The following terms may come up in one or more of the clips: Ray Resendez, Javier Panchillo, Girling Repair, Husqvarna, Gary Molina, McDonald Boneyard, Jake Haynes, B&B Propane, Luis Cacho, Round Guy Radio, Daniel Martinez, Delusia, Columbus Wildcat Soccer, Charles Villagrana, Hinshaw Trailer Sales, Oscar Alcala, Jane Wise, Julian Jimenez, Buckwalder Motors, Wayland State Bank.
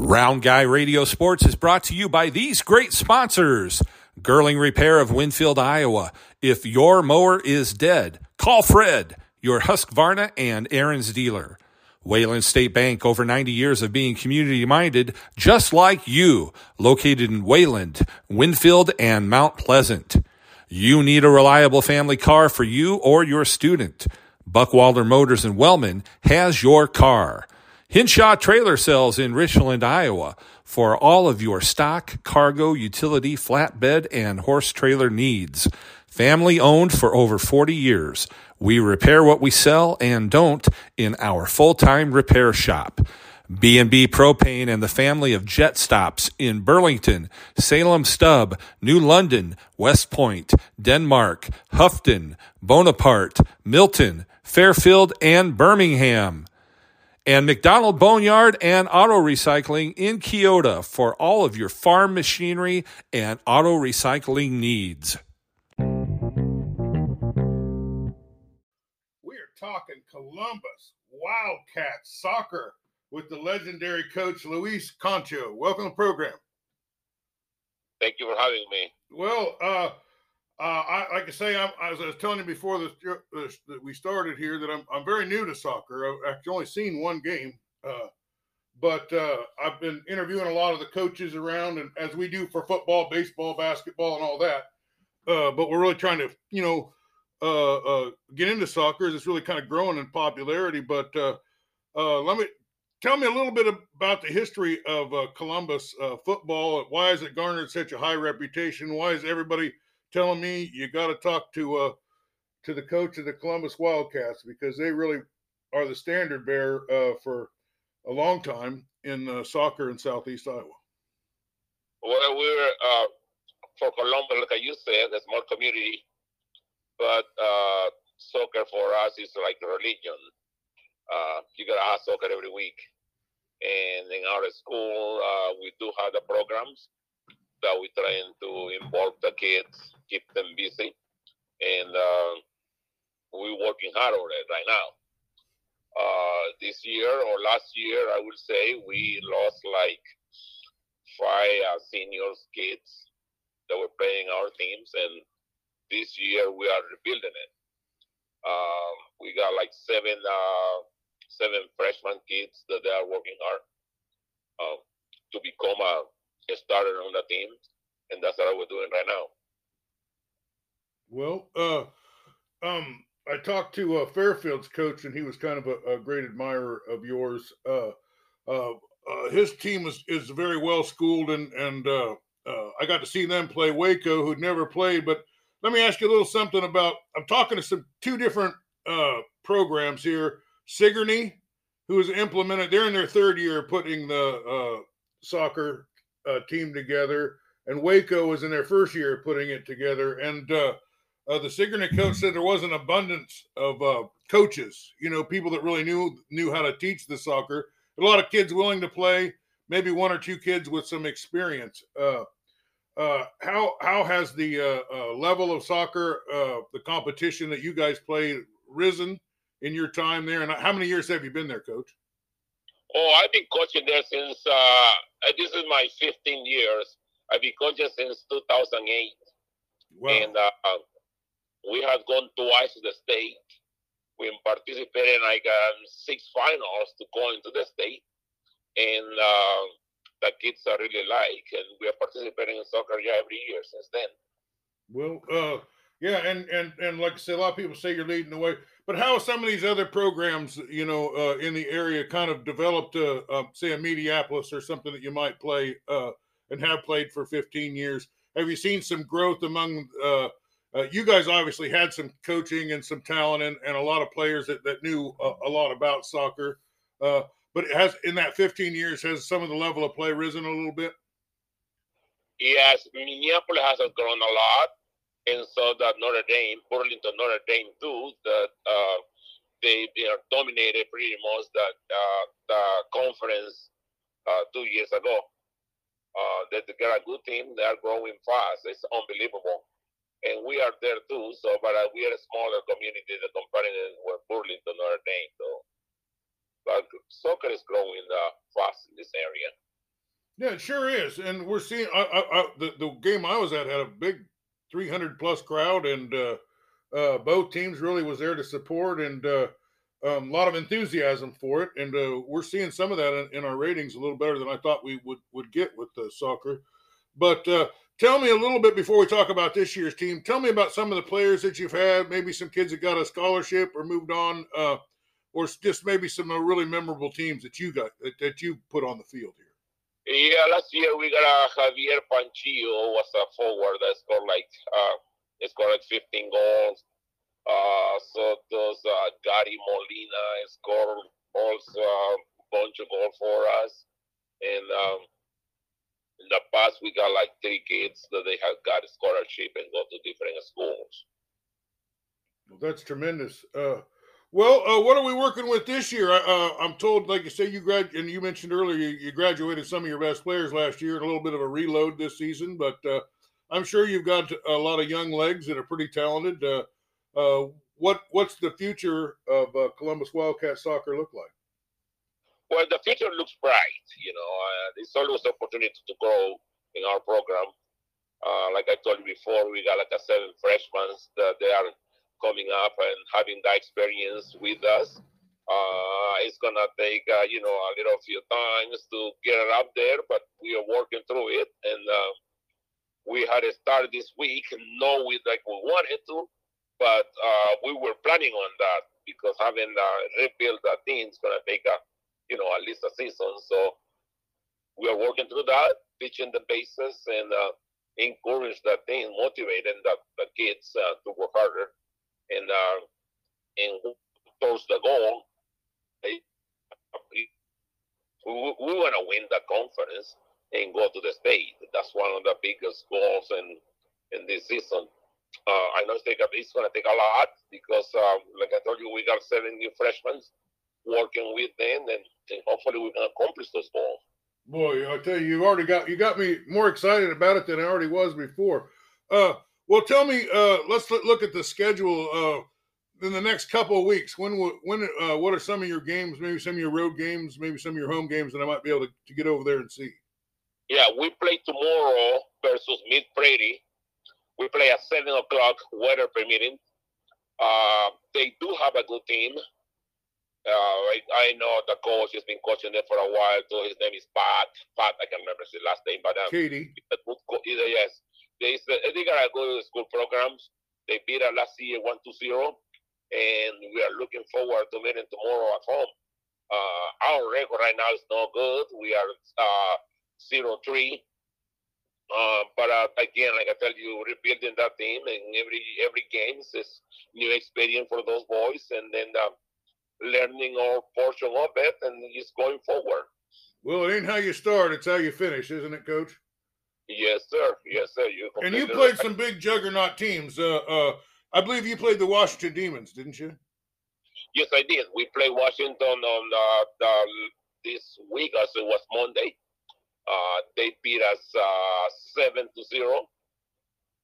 Round Guy Radio Sports is brought to you by these great sponsors. Girling Repair of Winfield, Iowa. If your mower is dead, call Fred, your Husqvarna and Aaron's dealer. Wayland State Bank, over 90 years of being community-minded, just like you, located in Wayland, Winfield, and Mount Pleasant. You need a reliable family car for you or your student. Buckwalder Motors in Wellman has your car. Hinshaw Trailer Sales in Richland, Iowa, for all of your stock, cargo, utility, flatbed, and horse trailer needs. Family owned for over 40 years. We repair what we sell and don't in our full-time repair shop. B&B Propane and the family of jet stops in Burlington, Salem Stub, New London, West Point, Denmark, Houghton, Bonaparte, Milton, Fairfield, and Birmingham. And McDonald Boneyard and Auto Recycling in Keota for all of your farm machinery and auto recycling needs. We're talking Columbus Wildcat Soccer with the legendary coach Luis Cacho. Welcome to the program. Thank you for having me. Well, as I was telling you before that we started here, that I'm very new to soccer. I've actually only seen one game, but I've been interviewing a lot of the coaches around, and as we do for football, baseball, basketball, and all that. But we're really trying to, get into soccer. It's really kind of growing in popularity. But tell me a little bit about the history of Columbus football. Why has it garnered such a high reputation? Why is everybody telling me you got to talk to the coach of the Columbus Wildcats, because they really are the standard bearer for a long time in soccer in Southeast Iowa? Well, we're for Columbus, like you said, a small community, but soccer for us is like religion. You got to have soccer every week. And in our school, we do have the programs that we're trying to involve the kids, keep them busy, and we're working hard on it right now. This year or last year, I would say, we lost like 5 seniors kids that were playing our teams, and this year we are rebuilding it. We got like seven freshman kids that they are working hard to become a starter on the team, and that's what we're doing right now. Well, I talked to Fairfield's coach, and he was kind of a great admirer of yours. His team is very well schooled, and I got to see them play Waco, who'd never played. But let me ask you a little something about. I'm talking to two different programs here. Sigourney, who is implemented. They're in their third year putting the soccer team together, and Waco was in their first year putting it together, and the Sigourney coach said there was an abundance of coaches, people that really knew how to teach the soccer, a lot of kids willing to play, maybe one or two kids with some experience. How has the level of soccer, the competition that you guys play, risen in your time there, and how many years have you been there, coach? Oh, I've been coaching there since, this is my 15 years. I've been coaching since 2008. Wow. And we have gone twice to the state. We participated in like 6 finals to go into the state. And the kids are really like, and we are participating in soccer every year since then. Well, yeah, and like I said, a lot of people say you're leading the way. But how are some of these other programs, in the area kind of developed, say, a Mediapolis or something that you might play and have played for 15 years? Have you seen some growth among you guys obviously had some coaching and some talent and a lot of players that knew a lot about soccer. But has in that 15 years, has some of the level of play risen a little bit? Yes, Minneapolis has grown a lot. And so that Notre Dame, Burlington, Notre Dame too, that they are dominated pretty much the conference 2 years ago. They got a good team. They are growing fast. It's unbelievable. And we are there too. So, but we are a smaller community than comparing with Burlington, Notre Dame. So, but soccer is growing fast in this area. Yeah, it sure is. And we're seeing the game I was at had a big 300-plus crowd, and both teams really was there to support, and a lot of enthusiasm for it. And we're seeing some of that in our ratings a little better than I thought we would get with soccer. But tell me a little bit before we talk about this year's team, tell me about some of the players that you've had, maybe some kids that got a scholarship or moved on, or just maybe some really memorable teams that you got, that you put on the field here. Yeah, last year we got Javier Panchillo, was a forward that scored like 15 goals. So those Gary Molina scored also a bunch of goals for us. And in the past we got like three kids that they have got a scholarship and go to different schools. Well, that's tremendous. Well, what are we working with this year? I'm told, like you say, you mentioned earlier, you graduated some of your best players last year, and a little bit of a reload this season. But I'm sure you've got a lot of young legs that are pretty talented. What's the future of Columbus Wildcat Soccer look like? Well, the future looks bright. You know, there's always opportunity to grow in our program. Like I told you before, we got like 7 freshmen that they are coming up and having that experience with us. It's gonna take a little few times to get it up there, but we are working through it. And we had a start this week, not with like we wanted to, but we were planning on that, because having rebuilt that team is gonna take at least a season. So we are working through that, pitching the bases, and encourage that team, motivating the kids to work harder. And towards the goal, we want to win the conference and go to the state. That's one of the biggest goals in this season. I know it's going to take a lot, because, like I told you, we got 7 new freshmen working with them, and hopefully we can accomplish those goals. Boy, I tell you, you got me more excited about it than I already was before. Well, tell me. Let's look at the schedule in the next couple of weeks. What are some of your games? Maybe some of your road games. Maybe some of your home games that I might be able to get over there and see. Yeah, we play tomorrow versus Mid Prairie. We play at 7:00, weather permitting. They do have a good team. I know the coach has been coaching them for a while too. His name is Pat. I can't remember his last name, but Katie. Yes. They got to go to school programs. They beat us last year 1-0, and we are looking forward to meeting tomorrow at home. Our record right now is no good. We are 0-3. But again, like I tell you, rebuilding that team, and every game is new experience for those boys, and then learning our portion of it and just going forward. Well, it ain't how you start, it's how you finish, isn't it, Coach? Yes, sir. Yes, sir. And you played some big juggernaut teams. I believe you played the Washington Demons, didn't you? Yes, I did. We played Washington on this week, as it was Monday. They beat us 7-0.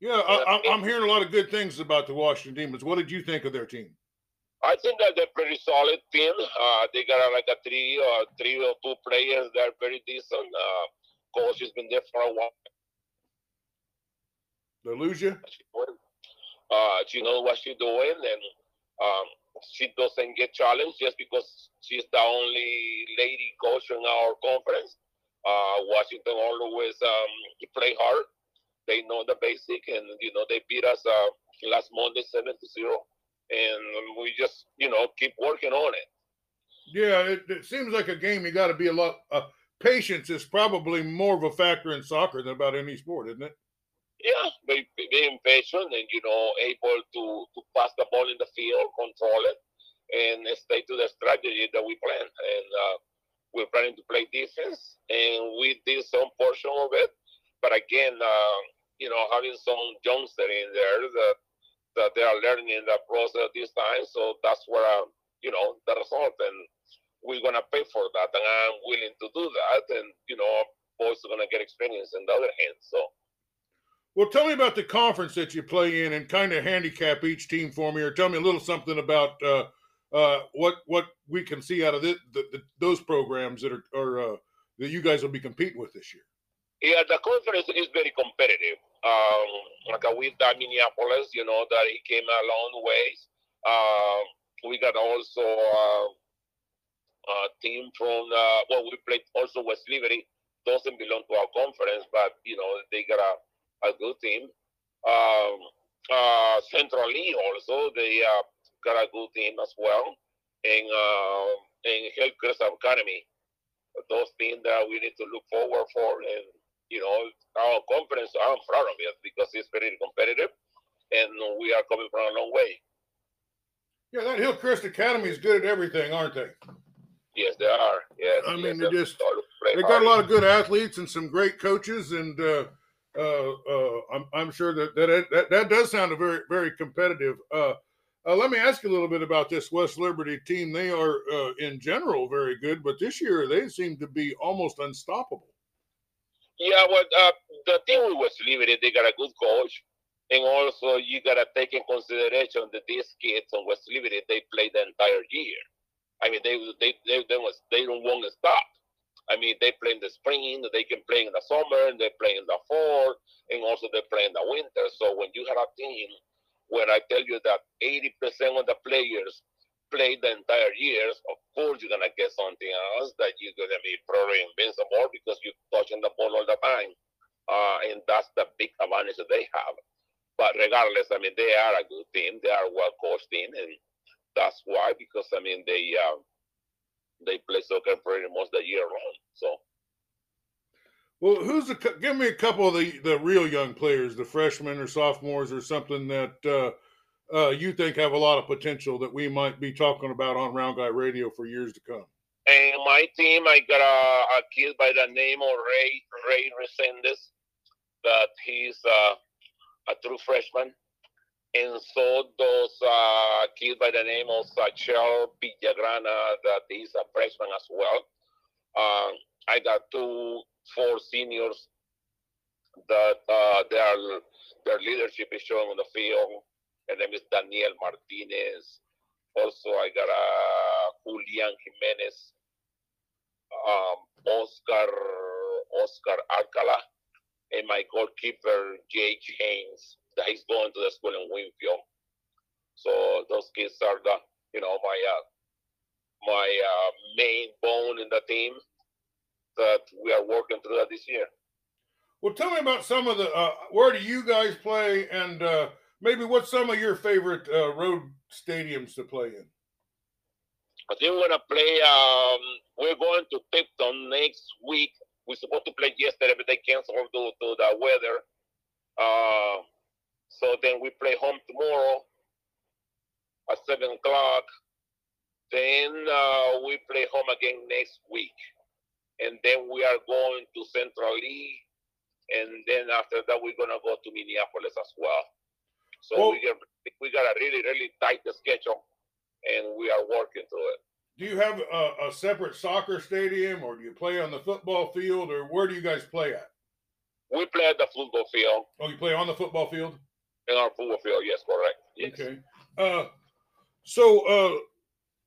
Yeah, I'm hearing a lot of good things about the Washington Demons. What did you think of their team? I think that they're pretty solid team. They got like a three or two players that are very decent. Coach has been there for a while. Delusia? She knows what she's doing, and she doesn't get challenged just because she's the only lady coach in our conference. Washington always play hard. They know the basic, and they beat us last Monday 7-0, and we just keep working on it. Yeah, it seems like a game you got to be a lot. Patience is probably more of a factor in soccer than about any sport, isn't it? Yeah, being patient and, able to pass the ball in the field, control it, and stay to the strategy that we plan. And we're planning to play defense, and we did some portion of it. But again, having some youngsters in there that they are learning in the process this time. So that's where, the result, and we're going to pay for that, and I'm willing to do that. And, boys are going to get experience in the other hand, so. Well, tell me about the conference that you play in and kind of handicap each team for me, or tell me a little something about what we can see out of those programs that are that you guys will be competing with this year? Yeah, the conference is very competitive. Like with the Minneapolis, you know, that it came a long ways. We got also a team from, well, we played also West Liberty. Doesn't belong to our conference, but, you know, they got a good team. Central League also, they got a good team as well. And Hillcrest Academy, those things that we need to look forward for. And, you know, our conference, I'm proud of it because it's very competitive, and we are coming from a long way. Yeah, that Hillcrest Academy is good at everything, aren't they? Yes, they are. Yes, I mean, yes, they got a lot of good athletes and some great coaches, and I'm sure that does sound a very, very competitive. Let me ask you a little bit about this West Liberty team. They are, in general, very good, but this year they seem to be almost unstoppable. Yeah, well, the thing with West Liberty, they got a good coach, and also you got to take in consideration that these kids on West Liberty, they play the entire year. I mean, they don't want to stop. I mean, they play in the spring, they can play in the summer, and they play in the fall, and also they play in the winter. So when you have a team where I tell you that 80% of the players play the entire year, of course you're going to get something else that you're going to be probably invincible because you're touching the ball all the time. And that's the big advantage that they have. But regardless, I mean, they are a good team. They are a well-coached team, and that's why, because, I mean, they play soccer pretty much the year round. So, well, give me a couple of the real young players, the freshmen or sophomores or something that you think have a lot of potential that we might be talking about on Round Guy Radio for years to come. And my team, I got a kid by the name of Ray Resendez, that he's a true freshman. And so those kids by the name of Charles Villagrana, that is a freshman as well. I got four seniors that their leadership is shown on the field. Her name is Daniel Martinez. Also, I got Julian Jimenez, Oscar Alcala, and my goalkeeper, Jake Haynes. That he's going to the school in Winfield. So those kids are the, you know, my main bone in the team that we are working through that this year. Well, tell me about some of the where do you guys play, and maybe what's some of your favorite road stadiums to play in? I think we're gonna play. We're going to Tipton next week. We're supposed to play yesterday, but they canceled due to the weather. So then we play home tomorrow at 7 o'clock. Then we play home again next week. And then we are going to Central League. And then after that, we're going to go to Minneapolis as well. So we got a really, really tight schedule, and we are working through it. Do you have a separate soccer stadium, or do you play on the football field, or where do you guys play at? We play at the football field. Oh, you play on the football field? In our football field, yes, correct. Yes. Okay. So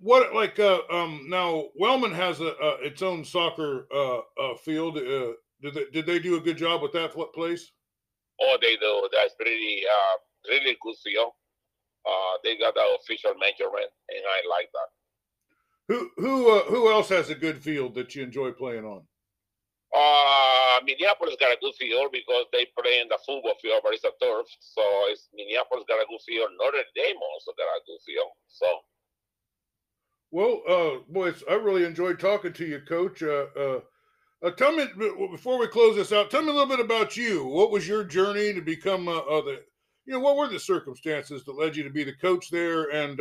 what, like, now Wellman has its own soccer field. Did they do a good job with that place? Oh, they do. That's pretty, really good field. They got the official measurement, and I like that. Who else has a good field that you enjoy playing on? Minneapolis got a good field because they play in the football field, but it's a turf. So Minneapolis got a good field. Notre Dame also got a good field. So, well, boys, I really enjoyed talking to you, Coach. Tell me, before we close this out, tell me a little bit about you. What was your journey to become what were the circumstances that led you to be the coach there? And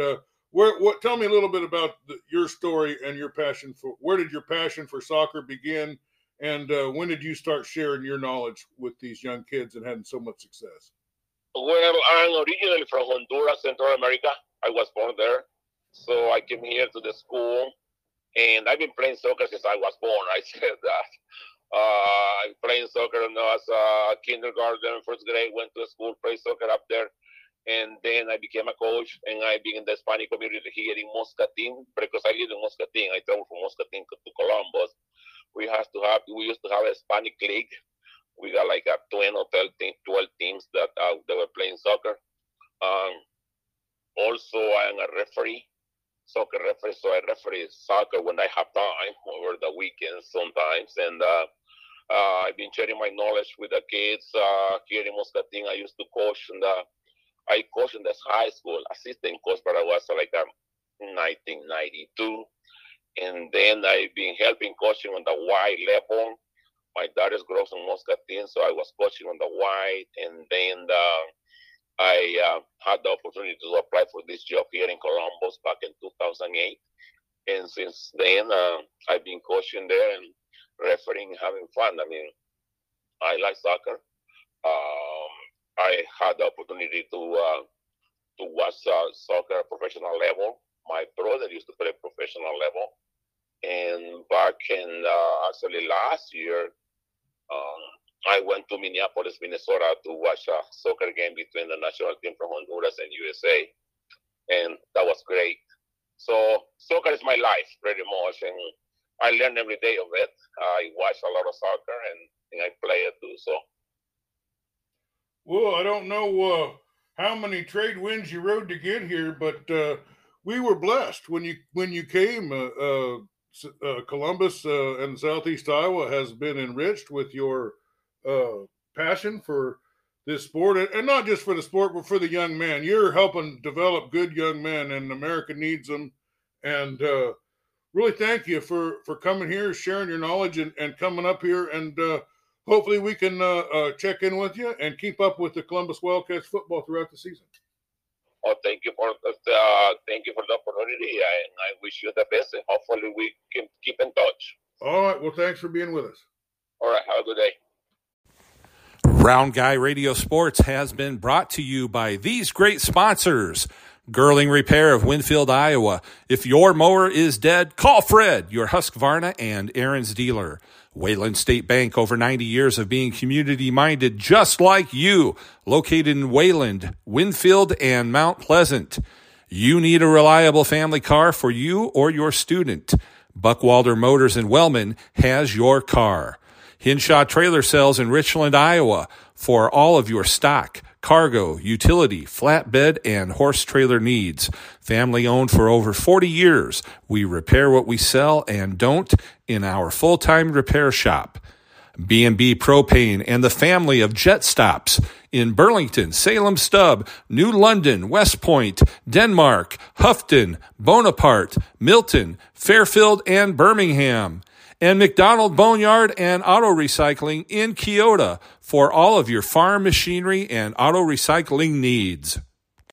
tell me a little bit about your story and your passion for, where did your passion for soccer begin? And when did you start sharing your knowledge with these young kids and having so much success? Well, I'm originally from Honduras, Central America. I was born there. So I came here to the school, and I've been playing soccer since I was born. I said that. I'm playing soccer as a kindergarten, first grade, went to school, played soccer up there. And then I became a coach, and I began the Hispanic community here in Muscatine, because I live in Muscatine. I traveled from Muscatine to Columbus. we used to have a Hispanic league. We got like a 10 or 12 teams that were playing soccer. Also, I am a referee, soccer referee, so I referee soccer when I have time over the weekends sometimes. And I've been sharing my knowledge with the kids here in Muscatine. I used to coach in the high school, assistant coach, but I was like 1992. And then I've been helping coaching on the wide level. My daughter's grows in Muscatine, so I was coaching on the wide. And then I had the opportunity to apply for this job here in Columbus back in 2008. And since then, I've been coaching there and refereeing, having fun. I mean, I like soccer. I had the opportunity to watch soccer at professional level. My brother used to play professional level. And back in actually last year, I went to Minneapolis, Minnesota to watch a soccer game between the national team from Honduras and USA. And that was great. So soccer is my life pretty much. And I learn every day of it. I watch a lot of soccer and I play it too. So. Well, I don't know how many trade winds you rode to get here, but we were blessed when you came. Columbus and Southeast Iowa has been enriched with your passion for this sport, and not just for the sport, but for the young man. You're helping develop good young men, and America needs them. And really thank you for coming here, sharing your knowledge, and coming up here. And hopefully we can check in with you and keep up with the Columbus Wildcats football throughout the season. Oh, thank you for the opportunity, and I wish you the best, and hopefully we can keep in touch. All right. Well, thanks for being with us. All right. Have a good day. Round Guy Radio Sports has been brought to you by these great sponsors. Girling Repair of Winfield, Iowa. If your mower is dead, call Fred, your Husqvarna and Aaron's dealer. Wayland State Bank, over 90 years of being community-minded just like you, located in Wayland, Winfield, and Mount Pleasant. You need a reliable family car for you or your student. Buckwalder Motors in Wellman has your car. Hinshaw Trailer Sales in Richland, Iowa, for all of your stock, cargo, utility, flatbed, and horse trailer needs. Family owned for over 40 years. We repair what we sell and don't in our full-time repair shop. B&B Propane and the family of Jet Stops in Burlington, Salem Stub, New London, West Point, Denmark, Houghton, Bonaparte, Milton, Fairfield, and Birmingham. And McDonald Boneyard and Auto Recycling in Keota for all of your farm machinery and auto recycling needs.